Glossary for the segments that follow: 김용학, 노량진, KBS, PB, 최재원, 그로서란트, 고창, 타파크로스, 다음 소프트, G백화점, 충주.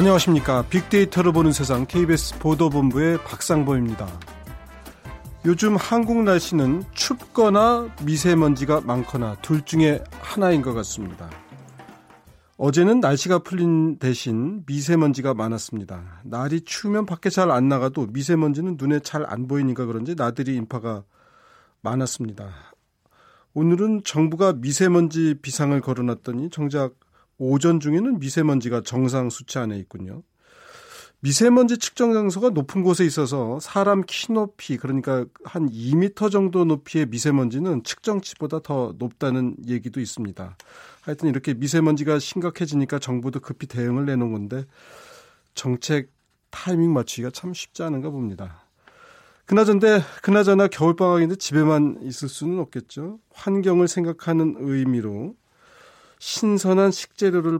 안녕하십니까. 빅데이터를 보는 세상 KBS 보도본부의 박상보입니다. 요즘 한국 날씨는 춥거나 미세먼지가 많거나 둘 중에 하나인 것 같습니다. 어제는 날씨가 풀린 대신 미세먼지가 많았습니다. 날이 추우면 밖에 잘 안 나가도 미세먼지는 눈에 잘 안 보이니까 그런지 나들이 인파가 많았습니다. 오늘은 정부가 미세먼지 비상을 걸어놨더니 정작 오전 중에는 미세먼지가 정상 수치 안에 있군요. 미세먼지 측정 장소가 높은 곳에 있어서 사람 키 높이, 그러니까 한 2m 정도 높이의 미세먼지는 측정치보다 더 높다는 얘기도 있습니다. 하여튼 이렇게 미세먼지가 심각해지니까 정부도 급히 대응을 내놓은 건데 정책 타이밍 맞추기가 참 쉽지 않은가 봅니다. 그나저나 겨울방학인데 집에만 있을 수는 없겠죠. 환경을 생각하는 의미로 신선한 식재료를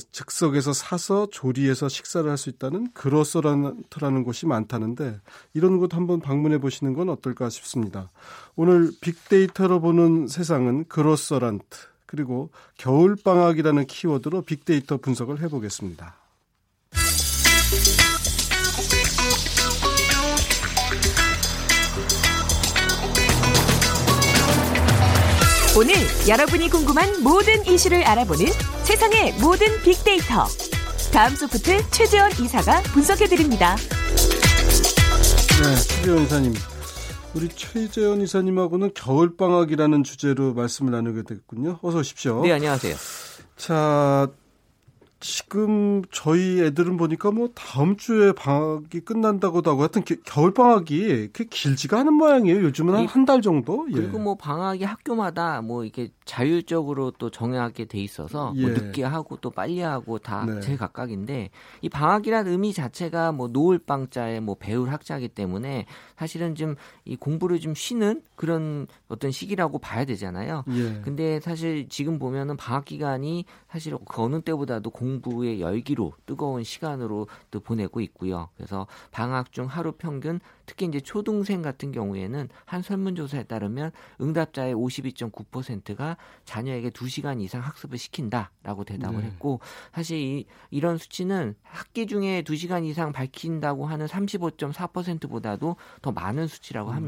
즉석에서 사서 조리해서 식사를 할 수 있다는 그로서란트라는 곳이 많다는데 이런 곳 한번 방문해 보시는 건 어떨까 싶습니다. 오늘 빅데이터로 보는 세상은 그로서란트 그리고 겨울방학이라는 키워드로 빅데이터 분석을 해보겠습니다. 오늘 여러분이 궁금한 모든 이슈를 알아보는 세상의 모든 빅데이터. 다음 소프트 최재원 이사가 분석해드립니다. 네, 최재원 이사님. 우리 최재원 이사님하고는 겨울방학이라는 주제로 말씀을 나누게 됐군요. 어서 오십시오. 네, 안녕하세요. 자, 지금 저희 애들은 보니까 뭐 다음 주에 방학이 끝난다고도 하고 하여튼 겨울방학이 그렇게 길지가 않은 모양이에요. 요즘은 한 달 정도? 예. 그리고 뭐 방학이 학교마다 뭐 이렇게 자율적으로 또 정하게 돼 있어서 뭐 늦게 하고 또 빨리 하고 다 제각각인데 이 방학이라는 의미 자체가 뭐 노을 방자에 뭐 배울 학자이기 때문에 사실은 좀 이 공부를 좀 쉬는 그런 어떤 시기라고 봐야 되잖아요. 예. 근데 사실 지금 보면은 방학 기간이 사실 그 어느 때보다도 공부의 열기로 뜨거운 시간으로 또 보내고 있고요. 그래서 방학 중 하루 평균 특히 이제 초등생 같은 경우에는 한 설문조사에 따르면 응답자의 52.9%가 자녀에게 2시간 이상 학습을 시킨다라고 대답을 했고 사실 이런 수치는 학기 중에 2시간 이상 밝힌다고 하는 35.4%보다도 더 많은 수치라고 합니다.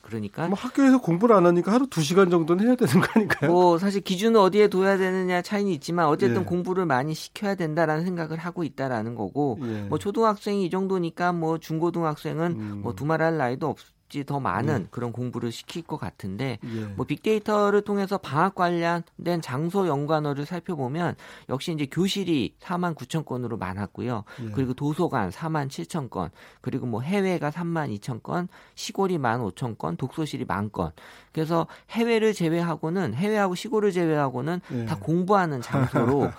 그러니까 뭐 학교에서 공부를 안 하니까 하루 2시간 정도는 해야 되는 거니까요. 뭐 사실 기준은 어디에 둬야 되느냐 차이는 있지만 어쨌든 공부를 많이 시켜야 된다라는 생각을 하고 있다라는 거고 뭐 초등학생이 이 정도니까 뭐 중고등학생은 뭐 두말할 나이도 없지 더 많은 그런 공부를 시킬 것 같은데 뭐 빅데이터를 통해서 방학 관련된 장소 연관어를 살펴보면 역시 이제 교실이 49,000건으로 많았고요. 그리고 도서관 47,000건, 그리고 뭐 해외가 32,000건, 시골이 15,000건, 독서실이 10,000건. 그래서 해외를 제외하고는 해외하고 시골을 제외하고는 다 공부하는 장소로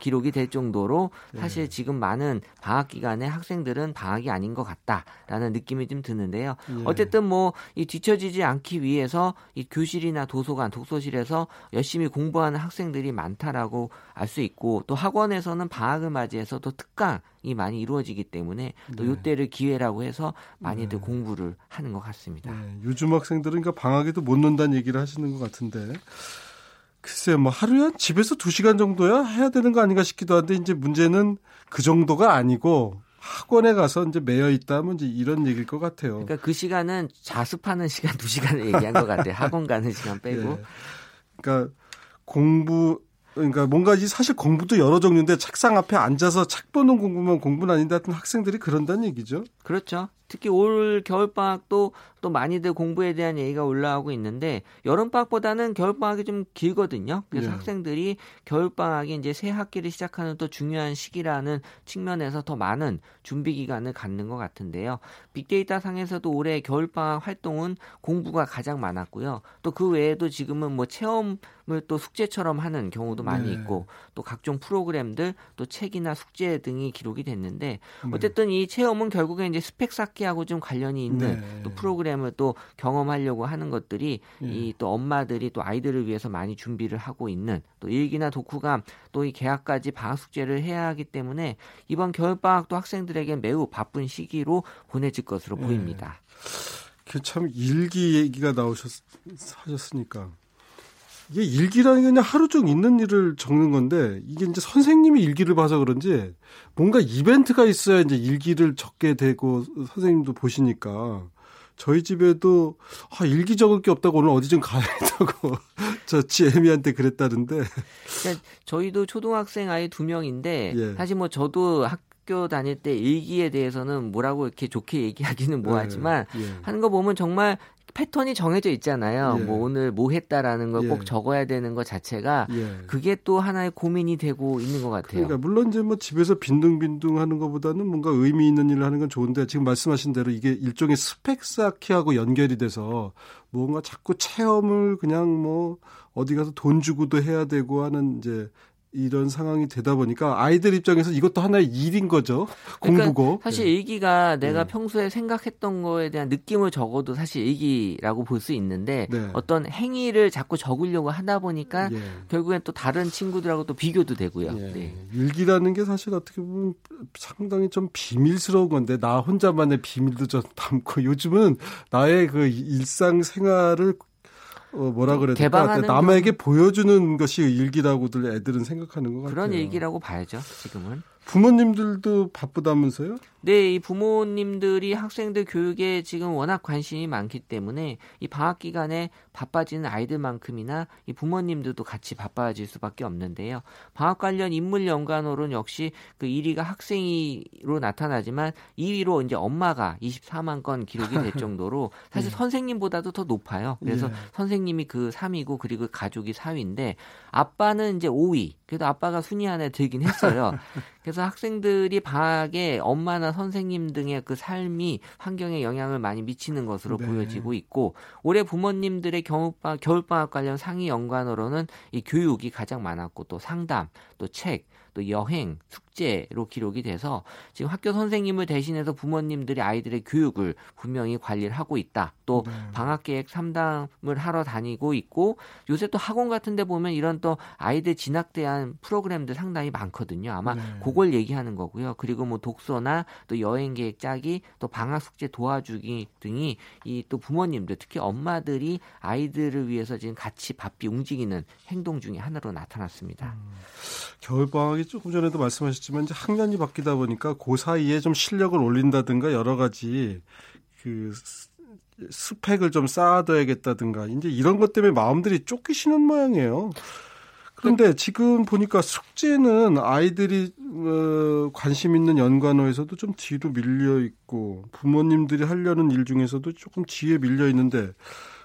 기록이 될 정도로 사실 지금 많은 방학 기간에 학생들은 방학이 아닌 것 같다라는 느낌이 좀 드는데요. 어쨌든 뭐 이 뒤처지지 않기 위해서 이 교실이나 도서관, 독서실에서 열심히 공부하는 학생들이 많다라고 알 수 있고 또 학원에서는 방학을 맞이해서 또 특강이 많이 이루어지기 때문에 또 이때를 기회라고 해서 많이들 공부를 하는 것 같습니다. 요즘 학생들은 그러니까 방학에도 못 논다는 얘기를 하시는 것 같은데 글쎄 뭐 하루에 한 집에서 2시간 정도야 해야 되는 거 아닌가 싶기도 한데 이제 문제는 그 정도가 아니고 학원에 가서 이제 매여 있다면 이제 이런 얘기일 것 같아요. 그러니까 그 시간은 자습하는 시간 2시간을 얘기한 것 같아요. 학원 가는 시간 빼고. 그러니까 뭔가 사실 공부도 여러 종류인데 책상 앞에 앉아서 책 보는 공부만 공부는 아닌데 하여튼 학생들이 그런다는 얘기죠. 그렇죠. 특히 올 겨울방학도 또 많이들 공부에 대한 얘기가 올라오고 있는데 여름방학보다는 겨울방학이 좀 길거든요. 그래서 학생들이 겨울방학이 이제 새 학기를 시작하는 또 중요한 시기라는 측면에서 더 많은 준비 기간을 갖는 것 같은데요. 빅데이터 상에서도 올해 겨울방학 활동은 공부가 가장 많았고요. 또 그 외에도 지금은 뭐 체험을 또 숙제처럼 하는 경우도 많이 있고 또 각종 프로그램들 또 책이나 숙제 등이 기록이 됐는데 어쨌든 이 체험은 결국에 이제 스펙 쌓기 하고 좀 관련이 있는 또 프로그램을 또 경험하려고 하는 것들이 이 또 엄마들이 또 아이들을 위해서 많이 준비를 하고 있는 또 일기나 독후감 또 이 개학까지 방학 숙제를 해야 하기 때문에 이번 겨울방학도 학생들에게 매우 바쁜 시기로 보내질 것으로 보입니다. 참 일기 얘기가 나오셨으니까 이게 일기라는 게 그냥 하루 종일 있는 일을 적는 건데 이게 이제 선생님이 일기를 봐서 그런지 뭔가 이벤트가 있어야 이제 일기를 적게 되고 선생님도 보시니까 저희 집에도 아, 일기 적을 게 없다고 오늘 어디 좀 가야겠다고 저 지혜미한테 그랬다는데. 그러니까 저희도 초등학생 아이 2명인데 예. 사실 뭐 저도 학교 다닐 때 일기에 대해서는 뭐라고 이렇게 좋게 얘기하기는 뭐하지만 예. 예. 하는 거 보면 정말 패턴이 정해져 있잖아요. 예. 뭐 오늘 뭐 했다라는 걸 꼭 예. 적어야 되는 것 자체가 예. 그게 또 하나의 고민이 되고 있는 것 같아요. 그러니까 물론 이제 뭐 집에서 빈둥빈둥 하는 것보다는 뭔가 의미 있는 일을 하는 건 좋은데 지금 말씀하신 대로 이게 일종의 스펙 쌓기하고 연결이 돼서 뭔가 자꾸 체험을 그냥 뭐 어디 가서 돈 주고도 해야 되고 하는 이제 이런 상황이 되다 보니까 아이들 입장에서 이것도 하나의 일인 거죠. 공부고. 그러니까 사실 일기가 내가 평소에 생각했던 거에 대한 느낌을 적어도 사실 일기라고 볼 수 있는데 어떤 행위를 자꾸 적으려고 하다 보니까 결국엔 또 다른 친구들하고 또 비교도 되고요. 일기라는 게 사실 어떻게 보면 상당히 좀 비밀스러운 건데 나 혼자만의 비밀도 좀 담고 요즘은 나의 그 일상생활을 뭐라 그래야 될까? 남에게 보여주는 것이 일기라고들 애들은 생각하는 것 같아요. 그런 일기라고 봐야죠, 지금은. 부모님들도 바쁘다면서요? 네, 이 부모님들이 학생들 교육에 지금 워낙 관심이 많기 때문에 이 방학 기간에 바빠지는 아이들만큼이나 이 부모님들도 같이 바빠질 수밖에 없는데요. 방학 관련 인물 연관으로는 역시 그 1위가 학생으로 나타나지만 2위로 이제 엄마가 24만 건 기록이 될 정도로 사실 선생님보다도 더 높아요. 그래서 선생님이 그 3위고 그리고 가족이 4위인데 아빠는 이제 5위. 그래도 아빠가 순위 안에 들긴 했어요. 그래서 학생들이 방학에 엄마나 선생님 등의 그 삶이 환경에 영향을 많이 미치는 것으로 보여지고 있고 올해 부모님들의 겨울방학 관련 상위 연관어로는 이 교육이 가장 많았고 또 상담, 또 책, 또 여행, 숙제로 기록이 돼서 지금 학교 선생님을 대신해서 부모님들이 아이들의 교육을 분명히 관리를 하고 있다. 또 방학계획 상담을 하러 다니고 있고 요새 또 학원 같은 데 보면 이런 또 아이들 진학 대한 프로그램들 상당히 많거든요. 아마 그걸 얘기하는 거고요. 그리고 뭐 독서나 또 여행 계획 짜기, 또 방학 숙제 도와주기 등이 이 또 부모님들, 특히 엄마들이 아이들을 위해서 지금 같이 바삐 움직이는 행동 중에 하나로 나타났습니다. 겨울방학이 조금 전에도 말씀하셨지만 이제 학년이 바뀌다 보니까 그 사이에 좀 실력을 올린다든가 여러 가지 그 스펙을 좀 쌓아둬야겠다든가 이제 이런 것 때문에 마음들이 쫓기시는 모양이에요. 그런데 지금 보니까 숙제는 아이들이 관심 있는 연관어에서도 좀 뒤로 밀려 있고 부모님들이 하려는 일 중에서도 조금 뒤에 밀려 있는데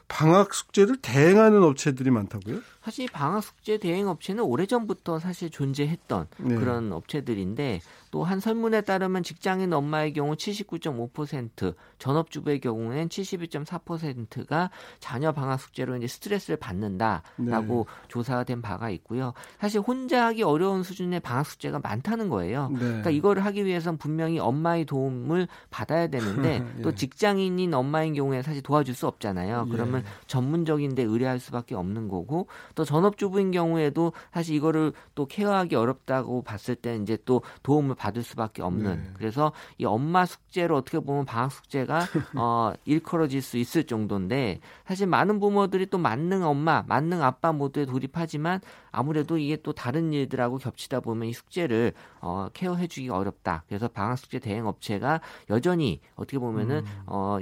방학 숙제를 대행하는 업체들이 많다고요? 사실 방학 숙제 대행 업체는 오래전부터 사실 존재했던 그런 업체들인데 또 한 설문에 따르면 직장인 엄마의 경우 79.5%, 전업주부의 경우에는 72.4%가 자녀 방학 숙제로 이제 스트레스를 받는다라고 조사된 바가 있고요. 사실 혼자 하기 어려운 수준의 방학 숙제가 많다는 거예요. 그러니까 이걸 하기 위해서는 분명히 엄마의 도움을 받아야 되는데 또 직장인인 엄마인 경우에는 사실 도와줄 수 없잖아요. 그러면 전문적인 데 의뢰할 수밖에 없는 거고 또 전업주부인 경우에도 사실 이거를 또 케어하기 어렵다고 봤을 때 이제 또 도움을 받을 수밖에 없는 그래서 이 엄마 숙제로 어떻게 보면 방학 숙제가 일컬어질 수 있을 정도인데 사실 많은 부모들이 또 만능 엄마, 만능 아빠 모두에 돌입하지만 아무래도 이게 또 다른 일들하고 겹치다 보면 이 숙제를 케어해주기 어렵다. 그래서 방학 숙제 대행 업체가 여전히 어떻게 보면은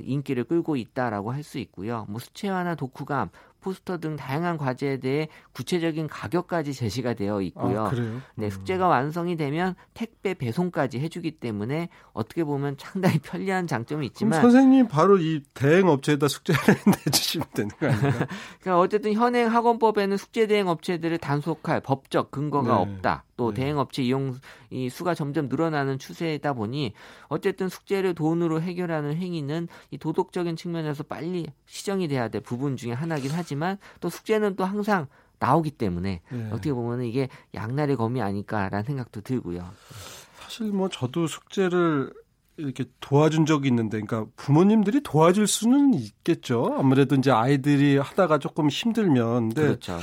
인기를 끌고 있다라고 할 수 있고요. 뭐 수채화나 독후감 포스터 등 다양한 과제에 대해 구체적인 가격까지 제시가 되어 있고요. 아, 그래요? 네, 숙제가 완성이 되면 택배 배송까지 해주기 때문에 어떻게 보면 상당히 편리한 장점이 있지만 그럼 선생님 바로 이 대행 업체에다 숙제를 내주시면 되는 거 아닌가요? 그러니까 어쨌든 현행 학원법에는 숙제 대행 업체들을 단속할 법적 근거가 없다. 또 대행 업체 이용 이 수가 점점 늘어나는 추세이다 보니 어쨌든 숙제를 돈으로 해결하는 행위는 이 도덕적인 측면에서 빨리 시정이 돼야 될 부분 중에 하나긴 하지만 또 숙제는 또 항상 나오기 때문에 어떻게 보면 이게 양날의 검이 아닐까라는 생각도 들고요. 사실 뭐 저도 숙제를 이렇게 도와준 적이 있는데, 그러니까 부모님들이 도와줄 수는 있겠죠. 아무래도 이제 아이들이 하다가 조금 힘들면, 근데 그렇죠.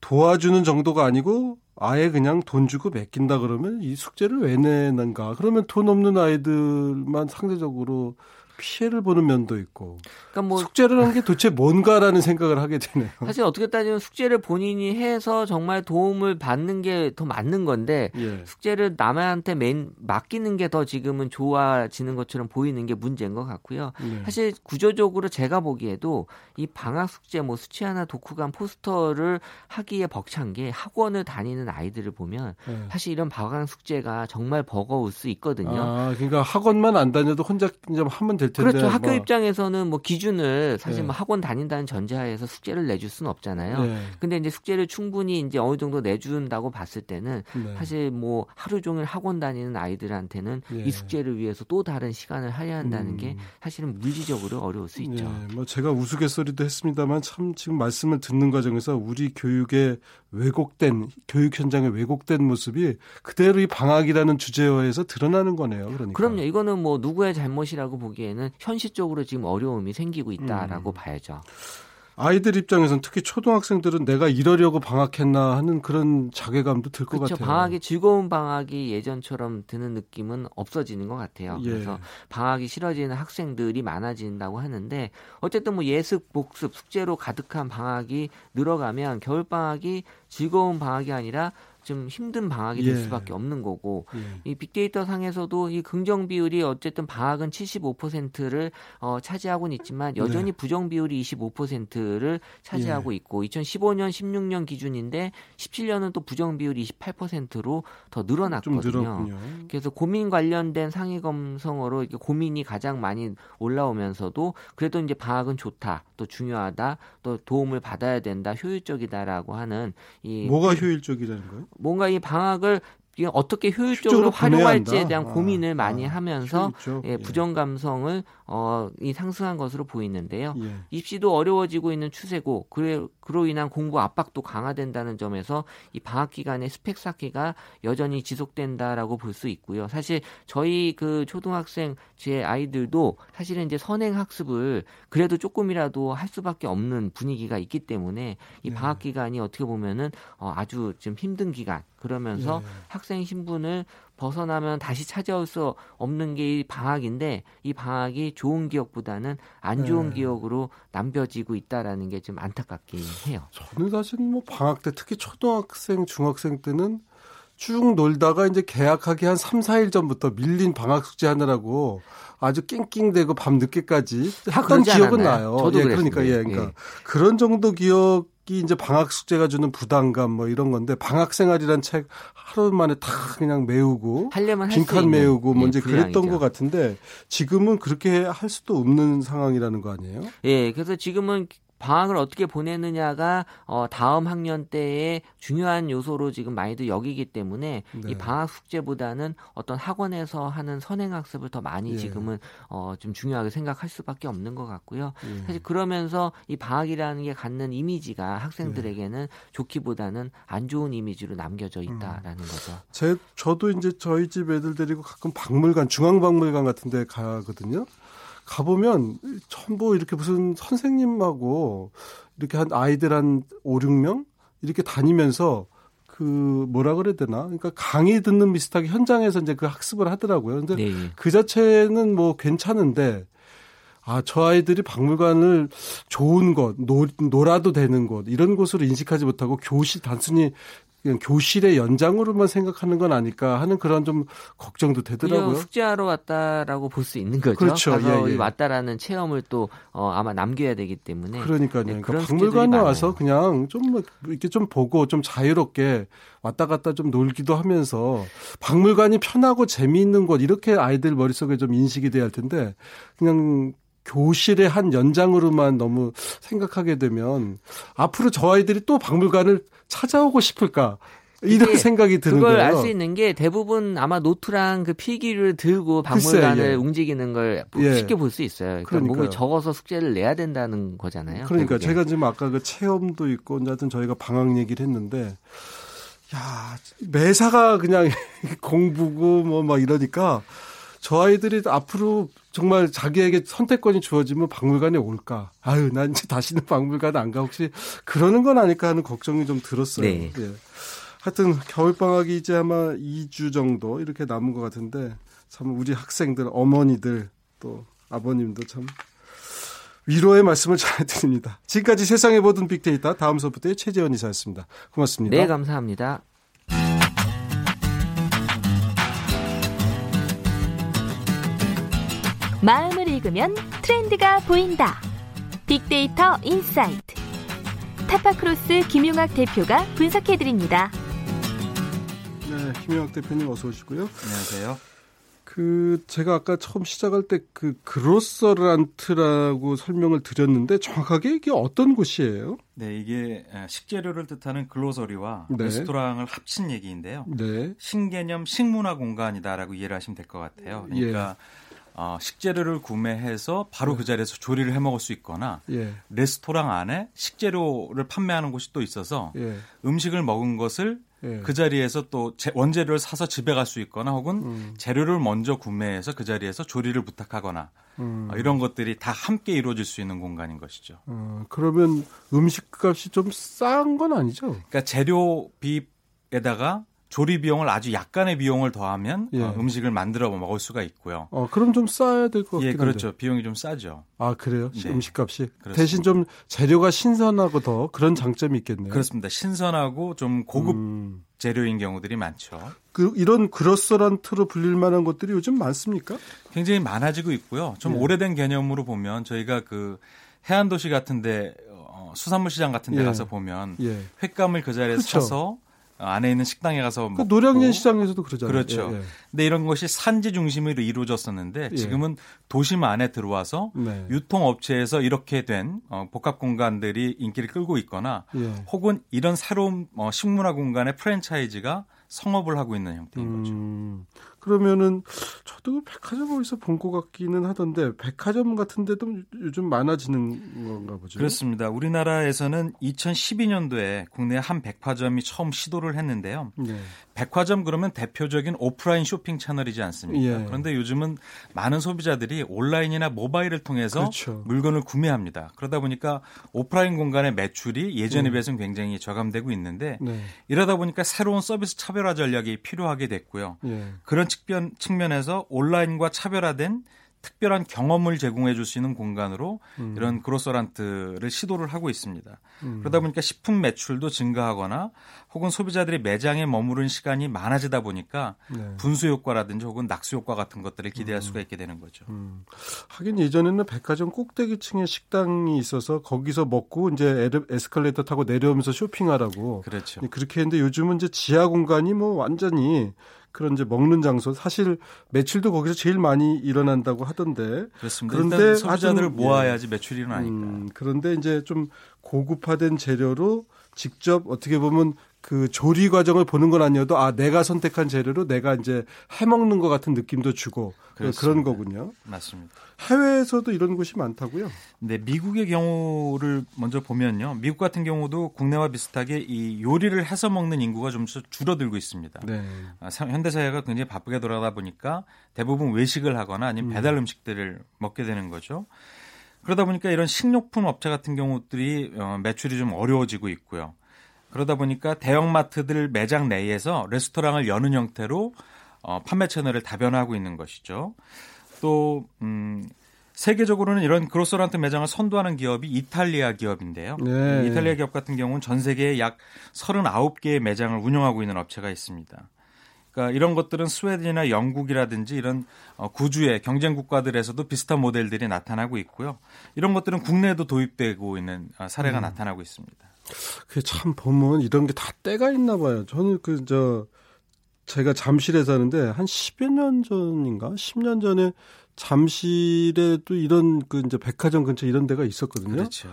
도와주는 정도가 아니고. 아예 그냥 돈 주고 맡긴다 그러면 이 숙제를 왜 내는가? 그러면 돈 없는 아이들만 상대적으로 피해를 보는 면도 있고. 그러니까 뭐 숙제라는 게 도대체 뭔가라는 생각을 하게 되네요. 사실 어떻게 따지면 숙제를 본인이 해서 정말 도움을 받는 게 더 맞는 건데 예. 숙제를 남한테 맡기는 게 더 지금은 좋아지는 것처럼 보이는 게 문제인 것 같고요. 예. 사실 구조적으로 제가 보기에도 이 방학 숙제 뭐 수치 하나 독후감 포스터를 하기에 벅찬 게 학원을 다니는 아이들을 보면 예. 사실 이런 방학 숙제가 정말 버거울 수 있거든요. 아, 그러니까 학원만 안 다녀도 혼자 좀 하면 될 텐데. 그렇죠. 학교 입장에서는 뭐 기준을 사실 예. 뭐 학원 다닌다는 전제하에서 숙제를 내줄 수는 없잖아요. 예. 근데 이제 숙제를 충분히 이제 어느 정도 내준다고 봤을 때는 네. 사실 뭐 하루 종일 학원 다니는 아이들한테는 예. 이 숙제를 위해서 또 다른 시간을 할애야 한다는 게 사실은 물리적으로 어려울 수 있죠. 예. 뭐 제가 우스갯소리도 했습니다만 참 지금 말씀을 듣는 과정에서 우리 교육의 왜곡된 교육 현장의 왜곡된 모습이 그대로 이 방학이라는 주제어에서 드러나는 거네요. 그러니까. 그럼요. 이거는 뭐 누구의 잘못이라고 보기에는 현실적으로 지금 어려움이 생기고 있다라고 봐야죠. 아이들 입장에서는 특히 초등학생들은 내가 이러려고 방학했나 하는 그런 자괴감도 들 것 같아요. 방학이 즐거운 방학이 예전처럼 드는 느낌은 없어지는 것 같아요. 예. 그래서 방학이 싫어지는 학생들이 많아진다고 하는데 어쨌든 뭐 예습, 복습, 숙제로 가득한 방학이 늘어가면 겨울방학이 즐거운 방학이 아니라 좀 힘든 방학이 될 수밖에 없는 거고 이 빅데이터 상에서도 이 긍정 비율이 어쨌든 방학은 75%를 차지하고는 있지만 여전히 부정 비율이 25%를 차지하고 있고 2015년 16년 기준인데 17년은 또 부정 비율이 28%로 더 늘어났거든요. 그래서 고민 관련된 상위 검성어로 이렇게 고민이 가장 많이 올라오면서도 그래도 이제 방학은 좋다, 또 중요하다, 또 도움을 받아야 된다, 효율적이다라고 하는 이 뭐가 효율적이라는 거예요? 뭔가 이 방학을 어떻게 효율적으로 활용할지에 대한 고민을 많이 하면서 예, 부정 감성을 이 상승한 것으로 보이는데요. 예. 입시도 어려워지고 있는 추세고 그로 인한 공부 압박도 강화된다는 점에서 이 방학 기간의 스펙 쌓기가 여전히 지속된다라고 볼 수 있고요. 사실 저희 그 초등학생 제 아이들도 사실은 이제 선행 학습을 그래도 조금이라도 할 수밖에 없는 분위기가 있기 때문에 이 방학 기간이 어떻게 보면은 아주 좀 힘든 기간. 그러면서 학생 신분을 벗어나면 다시 찾아올 수 없는 게 이 방학인데 이 방학이 좋은 기억보다는 안 좋은 기억으로 남겨지고 있다라는 게 좀 안타깝긴 해요. 저는 사실 뭐 방학 때 특히 초등학생, 중학생 때는 쭉 놀다가 이제 개학하기 한 3, 4일 전부터 밀린 방학 숙제 하느라고 아주 낑낑대고 밤늦게까지 했던 기억은 않았나요? 나요. 저도 그러니까 그러니까 그런 정도 기억 이 이제 방학 숙제가 주는 부담감 뭐 이런 건데 방학 생활이란 책 하루 만에 다 그냥 메우고 빈칸 메우고 뭐 이제 그랬던 것 같은데 지금은 그렇게 할 수도 없는 상황이라는 거 아니에요? 예, 그래서 지금은 방학을 어떻게 보내느냐가 다음 학년 때의 중요한 요소로 지금 많이들 여기기 때문에 이 방학 숙제보다는 어떤 학원에서 하는 선행학습을 더 많이 지금은 좀 중요하게 생각할 수밖에 없는 것 같고요. 사실 그러면서 이 방학이라는 게 갖는 이미지가 학생들에게는 좋기보다는 안 좋은 이미지로 남겨져 있다라는 거죠. 저도 이제 저희 집 애들 데리고 가끔 박물관, 중앙박물관 같은 데 가거든요. 가보면 전부 이렇게 무슨 선생님하고 이렇게 한 아이들 한 5, 6명 이렇게 다니면서 그 뭐라 그래야 되나? 그러니까 강의 듣는 비슷하게 현장에서 이제 그 학습을 하더라고요. 근데 그 자체는 뭐 괜찮은데 아, 저 아이들이 박물관을 좋은 곳, 놀아도 되는 곳 이런 곳으로 인식하지 못하고 교실 단순히 그냥 교실의 연장으로만 생각하는 건 아닐까 하는 그런 좀 걱정도 되더라고요. 숙제하러 왔다라고 볼 수 있는 거죠. 그렇죠. 가서 왔다라는 체험을 또 아마 남겨야 되기 때문에. 그러니까요. 네, 그러니까 박물관에 와서 그냥 좀 이렇게 좀 보고 좀 자유롭게 왔다 갔다 좀 놀기도 하면서 박물관이 편하고 재미있는 곳 이렇게 아이들 머릿속에 좀 인식이 돼야 할 텐데 그냥. 교실의 한 연장으로만 너무 생각하게 되면 앞으로 저 아이들이 또 박물관을 찾아오고 싶을까? 이런 생각이 드는 거예요. 그걸 알 수 있는 게 대부분 아마 노트랑 그 필기를 들고 박물관을 움직이는 걸 쉽게 볼 수 있어요. 그러니까 몸을 적어서 숙제를 내야 된다는 거잖아요. 그러니까 결국에. 제가 지금 아까 그 체험도 있고 하여튼 저희가 방학 얘기를 했는데 야 매사가 그냥 공부고 뭐 막 이러니까 저 아이들이 앞으로 정말 자기에게 선택권이 주어지면 박물관에 올까? 아유, 난 이제 다시는 박물관 안 가. 혹시 그러는 건 아닐까 하는 걱정이 좀 들었어요. 네. 예. 하여튼 겨울방학이 이제 아마 2주 정도 이렇게 남은 것 같은데 참 우리 학생들, 어머니들 또 아버님도 참 위로의 말씀을 전해드립니다. 지금까지 세상에 보던 빅데이터 다음 소프트의 최재원 이사였습니다. 고맙습니다. 네, 감사합니다. 마음을 읽으면 트렌드가 보인다. 빅데이터 인사이트. 타파크로스 김용학 대표가 분석해드립니다. 네, 김용학 대표님 어서 오시고요. 안녕하세요. 제가 아까 처음 시작할 때 그로서란트라고 설명을 드렸는데 정확하게 이게 어떤 곳이에요? 네, 이게 식재료를 뜻하는 글로서리와 네. 레스토랑을 합친 얘기인데요. 네. 신개념 식문화 공간이다라고 이해를 하시면 될 것 같아요. 그러니까 예. 식재료를 구매해서 바로 네. 그 자리에서 조리를 해먹을 수 있거나 예. 레스토랑 안에 식재료를 판매하는 곳이 또 있어서 예. 음식을 먹은 것을 예. 그 자리에서 또 원재료를 사서 집에 갈 수 있거나 혹은 재료를 먼저 구매해서 그 자리에서 조리를 부탁하거나 이런 것들이 다 함께 이루어질 수 있는 공간인 것이죠. 그러면 음식값이 좀 싼 건 아니죠? 그러니까 재료비에다가 조리 비용을 아주 약간의 비용을 더하면 예. 음식을 만들어 먹을 수가 있고요. 그럼 좀 싸야 될 것 같긴 한데. 예, 그렇죠. 한데. 비용이 좀 싸죠. 아, 그래요? 네. 음식값이? 그렇습니다. 대신 좀 재료가 신선하고 더 그런 장점이 있겠네요. 그렇습니다. 신선하고 좀 고급 재료인 경우들이 많죠. 이런 그로서란트로 불릴 만한 것들이 요즘 많습니까? 굉장히 많아지고 있고요. 좀 예. 오래된 개념으로 보면 저희가 해안도시 같은 데 수산물 시장 같은 데 예. 가서 보면 예. 횟감을 그 자리에서 그쵸? 사서 안에 있는 식당에 가서 먹고. 노량진 시장에서도 그러잖아요. 그렇죠. 예, 예. 근데 이런 것이 산지 중심으로 이루어졌었는데 지금은 도심 안에 들어와서 네. 유통업체에서 이렇게 된 복합 공간들이 인기를 끌고 있거나 예. 혹은 이런 새로운 식문화 공간의 프랜차이즈가 성업을 하고 있는 형태인 거죠. 그러면은 저도 백화점에서 본 것 같기는 하던데 백화점 같은 데도 요즘 많아지는 건가 보죠. 그렇습니다. 우리나라에서는 2012년도에 국내 한 백화점이 처음 시도를 했는데요. 예. 백화점 그러면 대표적인 오프라인 쇼핑 채널이지 않습니까? 예. 그런데 요즘은 많은 소비자들이 온라인이나 모바일을 통해서 그렇죠. 물건을 구매합니다. 그러다 보니까 오프라인 공간의 매출이 예전에 비해서는 굉장히 저감되고 있는데 네. 이러다 보니까 새로운 서비스 차별화 전략이 필요하게 됐고요. 예. 그런 측면에서 온라인과 차별화된 특별한 경험을 제공해 줄 수 있는 공간으로 이런 그로서란트를 시도를 하고 있습니다. 그러다 보니까 식품 매출도 증가하거나 혹은 소비자들이 매장에 머무른 시간이 많아지다 보니까 네. 분수 효과라든지 혹은 낙수 효과 같은 것들을 기대할 수가 있게 되는 거죠. 하긴 예전에는 백화점 꼭대기층에 식당이 있어서 거기서 먹고 이제 에스컬레이터 타고 내려오면서 쇼핑하라고 그렇죠. 그렇게 했는데 요즘은 이제 지하 공간이 뭐 완전히 그런 이제 먹는 장소 사실 매출도 거기서 제일 많이 일어난다고 하던데 그렇습니다. 그런데 소비자들을 모아야지 매출이 일어나니까. 그런데 이제 좀 고급화된 재료로 직접 어떻게 보면 그 조리 과정을 보는 건 아니어도 내가 선택한 재료로 내가 이제 해먹는 것 같은 느낌도 주고 그런 거군요. 맞습니다. 해외에서도 이런 곳이 많다고요? 네, 미국의 경우를 먼저 보면요. 미국 같은 경우도 국내와 비슷하게 이 요리를 해서 먹는 인구가 좀 줄어들고 있습니다. 네. 현대 사회가 굉장히 바쁘게 돌아가다 보니까 대부분 외식을 하거나 아니면 배달 음식들을 먹게 되는 거죠. 그러다 보니까 이런 식료품 업체 같은 경우들이 매출이 좀 어려워지고 있고요. 그러다 보니까 대형마트들 매장 내에서 레스토랑을 여는 형태로 판매 채널을 다변화하고 있는 것이죠. 또 세계적으로는 이런 그로서란트 매장을 선도하는 기업이 이탈리아 기업인데요. 네. 이탈리아 기업 같은 경우는 전 세계에 약 39개의 매장을 운영하고 있는 업체가 있습니다. 그러니까 이런 것들은 스웨덴이나 영국이라든지 이런 구주의 경쟁 국가들에서도 비슷한 모델들이 나타나고 있고요. 이런 것들은 국내에도 도입되고 있는 사례가 나타나고 있습니다. 그게 참 보면 이런 게 다 때가 있나 봐요. 저는 제가 잠실에 사는데 한 10년 전에 잠실에도 이런 이제 백화점 근처 이런 데가 있었거든요. 그렇죠.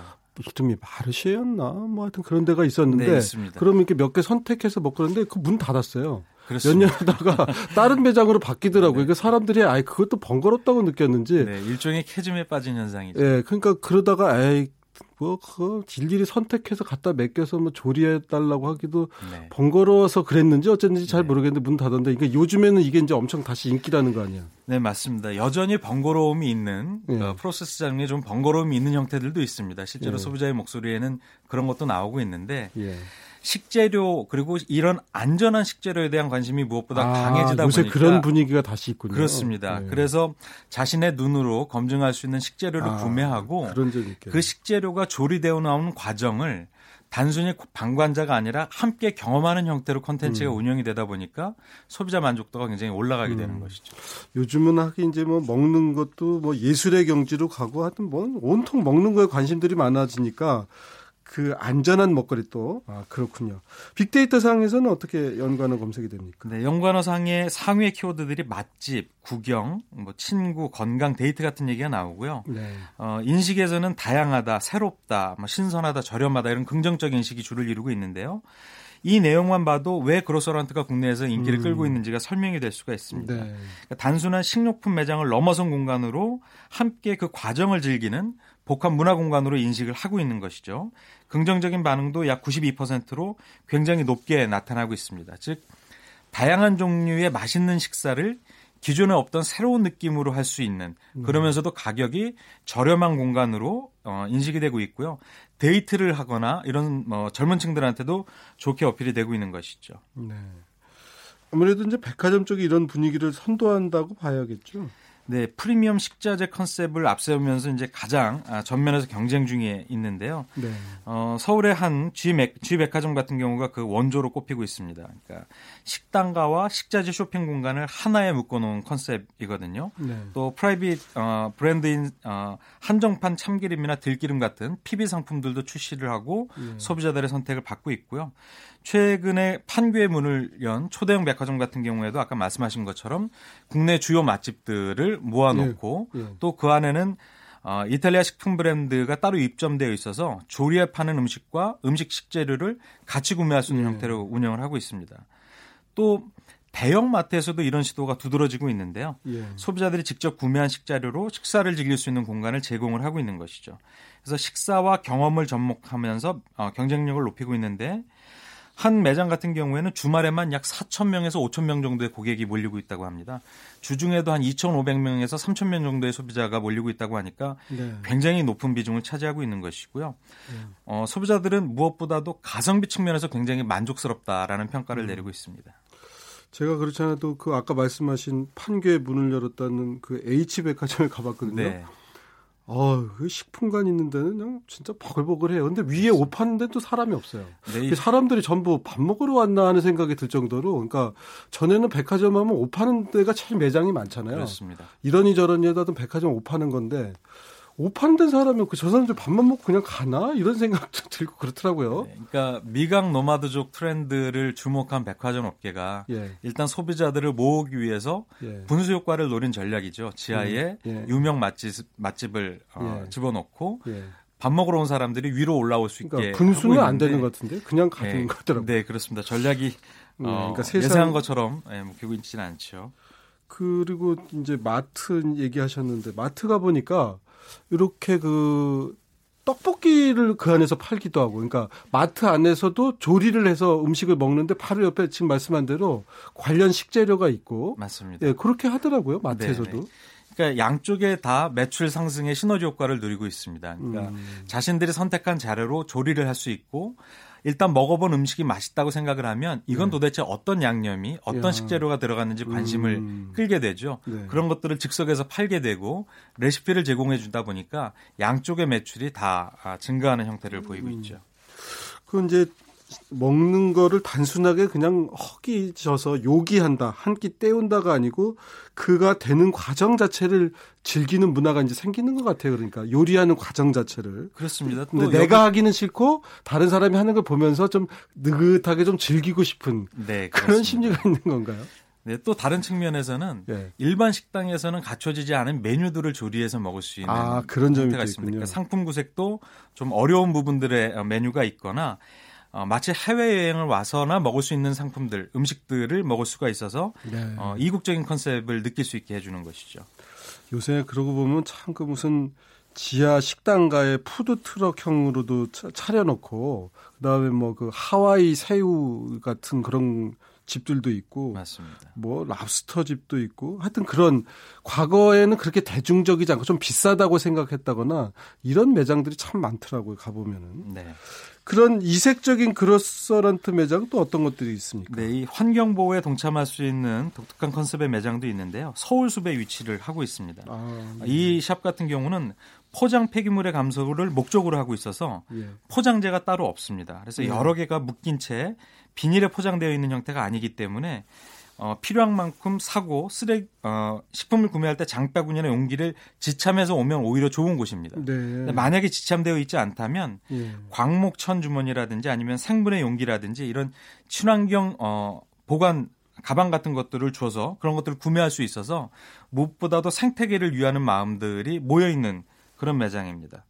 이름이 마르쉐였나? 뭐 하여튼 그런 데가 있었는데. 네, 있습니다. 그러면 이렇게 몇 개 선택해서 먹고 그러는데 그 문 닫았어요. 그렇습니다. 몇 년 하다가 다른 매장으로 바뀌더라고요. 그러니까 사람들이 그것도 번거롭다고 느꼈는지. 네, 일종의 캐즘에 빠진 현상이죠. 네, 그러니까 그러다가 그거 일일이 선택해서 갖다 맡겨서 뭐 조리해달라고 하기도 네. 번거로워서 그랬는지 어쨌는지 잘 모르겠는데 문 닫았는데 그러니까 요즘에는 이게 이제 엄청 다시 인기라는 거 아니야? 네, 맞습니다. 여전히 번거로움이 있는 프로세스 장르에 좀 번거로움이 있는 형태들도 있습니다. 실제로 소비자의 목소리에는 그런 것도 나오고 있는데 식재료 그리고 이런 안전한 식재료에 대한 관심이 무엇보다 강해지다 요새 보니까 그런 분위기가 다시 있군요. 그렇습니다. 네. 그래서 자신의 눈으로 검증할 수 있는 식재료를 구매하고 그런 적이 있겠네요. 그 식재료가 조리되어 나오는 과정을 단순히 방관자가 아니라 함께 경험하는 형태로 콘텐츠가 운영이 되다 보니까 소비자 만족도가 굉장히 올라가게 되는 것이죠. 요즘은 하긴 이제 뭐 먹는 것도 뭐 예술의 경지로 가고 하여튼 뭐 온통 먹는 거에 관심들이 많아지니까 그 안전한 먹거리 또 그렇군요. 빅데이터 상에서는 어떻게 연관어 검색이 됩니까? 네, 연관어 상에 상위의 키워드들이 맛집, 구경, 뭐 친구, 건강, 데이트 같은 얘기가 나오고요. 네. 인식에서는 다양하다, 새롭다, 뭐 신선하다, 저렴하다 이런 긍정적 인식이 주를 이루고 있는데요. 이 내용만 봐도 왜 그로서란트가 국내에서 인기를 끌고 있는지가 설명이 될 수가 있습니다. 네. 그러니까 단순한 식료품 매장을 넘어선 공간으로 함께 그 과정을 즐기는 복합 문화 공간으로 인식을 하고 있는 것이죠. 긍정적인 반응도 약 92%로 굉장히 높게 나타나고 있습니다. 즉 다양한 종류의 맛있는 식사를 기존에 없던 새로운 느낌으로 할 수 있는 그러면서도 가격이 저렴한 공간으로 인식이 되고 있고요. 데이트를 하거나 이런 젊은 층들한테도 좋게 어필이 되고 있는 것이죠. 네. 아무래도 이제 백화점 쪽이 이런 분위기를 선도한다고 봐야겠죠. 네, 프리미엄 식자재 컨셉을 앞세우면서 이제 가장 전면에서 경쟁 중에 있는데요. 네. 서울의 한 G백화점 같은 경우가 그 원조로 꼽히고 있습니다. 그러니까 식당가와 식자재 쇼핑 공간을 하나에 묶어놓은 컨셉이거든요. 네. 또 프라이빗 브랜드인 한정판 참기름이나 들기름 같은 PB 상품들도 출시를 하고 소비자들의 선택을 받고 있고요. 최근에 판교의 문을 연 초대형 백화점 같은 경우에도 아까 말씀하신 것처럼 국내 주요 맛집들을 모아놓고 또 그 안에는 이탈리아 식품 브랜드가 따로 입점되어 있어서 조리에 파는 음식과 음식 식재료를 같이 구매할 수 있는 형태로 운영을 하고 있습니다. 또 대형마트에서도 이런 시도가 두드러지고 있는데요. 소비자들이 직접 구매한 식자료로 식사를 즐길 수 있는 공간을 제공을 하고 있는 것이죠. 그래서 식사와 경험을 접목하면서 경쟁력을 높이고 있는데 한 매장 같은 경우에는 주말에만 약 4,000명에서 5,000명 정도의 고객이 몰리고 있다고 합니다. 주중에도 한 2,500명에서 3,000명 정도의 소비자가 몰리고 있다고 하니까 굉장히 높은 비중을 차지하고 있는 것이고요. 소비자들은 무엇보다도 가성비 측면에서 굉장히 만족스럽다라는 평가를 내리고 있습니다. 제가 그렇지 않아도 그 아까 말씀하신 판교의 문을 열었다는 그 H백화점에 가봤거든요. 네. 그 식품관 있는 데는 그냥 진짜 버글버글해요. 근데 위에 옷 파는 데도 사람이 없어요. 네. 사람들이 전부 밥 먹으러 왔나 하는 생각이 들 정도로, 그러니까 전에는 백화점 하면 옷 파는 데가 제일 매장이 많잖아요. 그렇습니다. 이러니 저러니 하던 백화점 옷 파는 건데, 옷 파는 데 사람이 저 사람들 밥만 먹고 그냥 가나? 이런 생각도 들고 그렇더라고요. 네. 그러니까 미각 노마드족 트렌드를 주목한 백화점 업계가 일단 소비자들을 모으기 위해서 분수 효과를 노린 전략이죠. 지하에 유명 맛집을 집어넣고 밥 먹으러 온 사람들이 위로 올라올 수 있게. 그러니까 분수는 안 되는 것 같은데 그냥 가는 거더라고요. 네, 그렇습니다. 전략이 그러니까 예상한 것처럼 묶이고 있지는 않죠. 그리고 이제 마트 얘기하셨는데 마트가 보니까 이렇게 그 떡볶이를 그 안에서 팔기도 하고, 그러니까 마트 안에서도 조리를 해서 음식을 먹는데 바로 옆에 지금 말씀한 대로 관련 식재료가 있고, 맞습니다. 예, 그렇게 하더라고요 마트에서도. 네네. 그러니까 양쪽에 다 매출 상승의 시너지 효과를 누리고 있습니다. 그러니까 자신들이 선택한 자료로 조리를 할 수 있고. 일단 먹어본 음식이 맛있다고 생각을 하면 이건 도대체 어떤 양념이 어떤 식재료가 들어갔는지 관심을 끌게 되죠. 네. 그런 것들을 즉석에서 팔게 되고 레시피를 제공해 주다 보니까 양쪽의 매출이 다 증가하는 형태를 보이고 있죠. 그럼 이제 먹는 거를 단순하게 그냥 허기져서 요기한다, 한 끼 때운다가 아니고 그가 되는 과정 자체를 즐기는 문화가 이제 생기는 것 같아요. 그러니까 요리하는 과정 자체를. 그렇습니다. 근데 내가 하기는 싫고 다른 사람이 하는 걸 보면서 좀 느긋하게 좀 즐기고 싶은 그런 심리가 있는 건가요? 네, 또 다른 측면에서는 일반 식당에서는 갖춰지지 않은 메뉴들을 조리해서 먹을 수 있는 그런 점이 있습니다. 그러니까 상품 구색도 좀 어려운 부분들의 메뉴가 있거나 마치 해외여행을 와서나 먹을 수 있는 상품들, 음식들을 먹을 수가 있어서 이국적인 컨셉을 느낄 수 있게 해주는 것이죠. 요새 그러고 보면 참 그 무슨 지하 식당가에 푸드트럭형으로도 차려놓고 그다음에 뭐 그 하와이 새우 같은 그런 집들도 있고, 맞습니다. 뭐 랍스터 집도 있고, 하여튼 그런 과거에는 그렇게 대중적이지 않고 좀 비싸다고 생각했다거나 이런 매장들이 참 많더라고요. 가보면은. 네. 그런 이색적인 그로서런트 매장은 또 어떤 것들이 있습니까? 네, 이 환경 보호에 동참할 수 있는 독특한 컨셉의 매장도 있는데요. 서울 숲에 위치를 하고 있습니다. 아, 네. 이 샵 같은 경우는 포장 폐기물의 감소를 목적으로 하고 있어서 포장재가 따로 없습니다. 그래서 여러 개가 묶인 채 비닐에 포장되어 있는 형태가 아니기 때문에 필요한 만큼 사고 식품을 구매할 때 장바구니나 용기를 지참해서 오면 오히려 좋은 곳입니다. 네. 만약에 지참되어 있지 않다면 광목천 주머니라든지 아니면 생분해 용기라든지 이런 친환경 보관 가방 같은 것들을 줘서 그런 것들을 구매할 수 있어서 무엇보다도 생태계를 위하는 마음들이 모여있는 그런 매장입니다.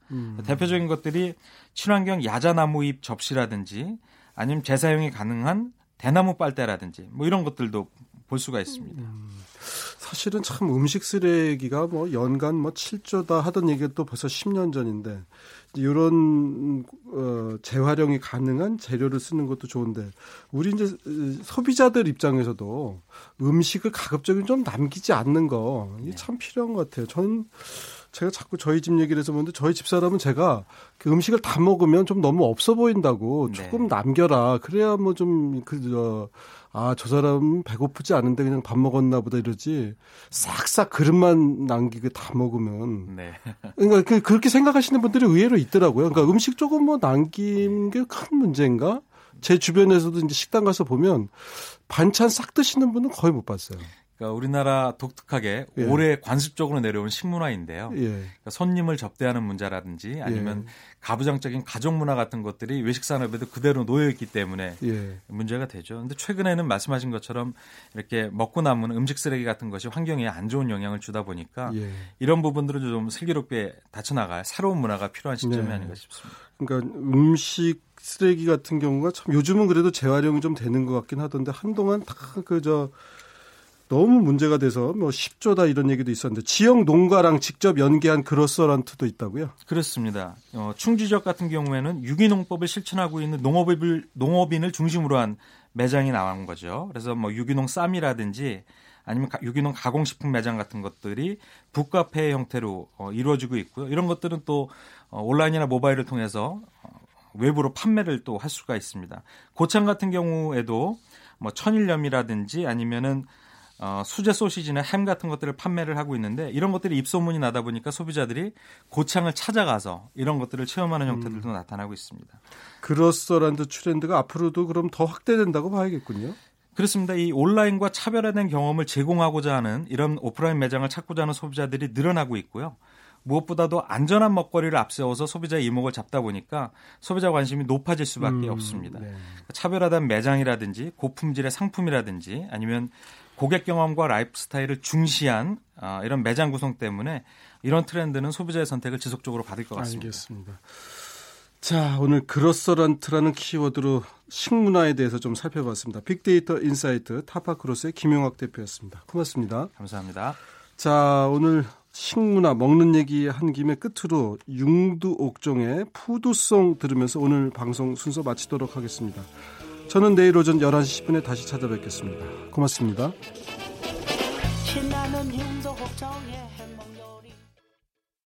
대표적인 것들이 친환경 야자나무 잎 접시라든지 아니면 재사용이 가능한 대나무 빨대라든지 뭐 이런 것들도 볼 수가 있습니다. 사실은 참 음식 쓰레기가 뭐 연간 뭐 7조다 하던 얘기가 또 벌써 10년 전인데 이런 재활용이 가능한 재료를 쓰는 것도 좋은데 우리 이제 소비자들 입장에서도 음식을 가급적이면 좀 남기지 않는 거 이게 참 필요한 것 같아요. 저는 제가 자꾸 저희 집 얘기를 해서 그런데 저희 집사람은 제가 그 음식을 다 먹으면 좀 너무 없어 보인다고 조금 남겨라. 그래야 뭐 좀 저 사람은 배고프지 않은데 그냥 밥 먹었나 보다 이러지. 싹싹 그릇만 남기고 다 먹으면. 네. 그러니까 그렇게 생각하시는 분들이 의외로 있더라고요. 그러니까 음식 조금 뭐 남긴 게 큰 문제인가? 제 주변에서도 이제 식당 가서 보면 반찬 싹 드시는 분은 거의 못 봤어요. 그러니까 우리나라 독특하게 올해 관습적으로 내려온 신문화인데요. 그러니까 손님을 접대하는 문제라든지 아니면 가부장적인 가족 문화 같은 것들이 외식 산업에도 그대로 놓여 있기 때문에 문제가 되죠. 그런데 최근에는 말씀하신 것처럼 이렇게 먹고 남은 음식 쓰레기 같은 것이 환경에 안 좋은 영향을 주다 보니까 이런 부분들을 좀 슬기롭게 다쳐나갈 새로운 문화가 필요한 시점이 아닌가 싶습니다. 그러니까 음식 쓰레기 같은 경우가 참 요즘은 그래도 재활용이 좀 되는 것 같긴 하던데 한동안 다 너무 문제가 돼서 뭐 10조다 이런 얘기도 있었는데 지역 농가랑 직접 연계한 그로서런트도 있다고요? 그렇습니다. 충주 지역 같은 경우에는 유기농법을 실천하고 있는 농업인을 중심으로 한 매장이 나온 거죠. 그래서 뭐 유기농 쌈이라든지 아니면 유기농 가공식품 매장 같은 것들이 북카페 형태로 이루어지고 있고요. 이런 것들은 또 온라인이나 모바일을 통해서 외부로 판매를 또 할 수가 있습니다. 고창 같은 경우에도 뭐 천일염이라든지 아니면은 수제 소시지나 햄 같은 것들을 판매를 하고 있는데 이런 것들이 입소문이 나다 보니까 소비자들이 고창을 찾아가서 이런 것들을 체험하는 형태들도 나타나고 있습니다. 그로서란트 트렌드가 앞으로도 그럼 더 확대된다고 봐야겠군요. 그렇습니다. 이 온라인과 차별화된 경험을 제공하고자 하는 이런 오프라인 매장을 찾고자 하는 소비자들이 늘어나고 있고요. 무엇보다도 안전한 먹거리를 앞세워서 소비자의 이목을 잡다 보니까 소비자 관심이 높아질 수밖에 없습니다. 네. 차별화된 매장이라든지 고품질의 상품이라든지 아니면 고객 경험과 라이프 스타일을 중시한 이런 매장 구성 때문에 이런 트렌드는 소비자의 선택을 지속적으로 받을 것 같습니다. 알겠습니다. 자, 오늘 그로서런트라는 키워드로 식문화에 대해서 좀 살펴봤습니다. 빅데이터 인사이트 타파크로스의 김용학 대표였습니다. 고맙습니다. 감사합니다. 자, 오늘 식문화 먹는 얘기 한 김에 끝으로 융두옥종의 푸드송 들으면서 오늘 방송 순서 마치도록 하겠습니다. 저는 내일 오전 11시 10분에 다시 찾아뵙겠습니다. 고맙습니다.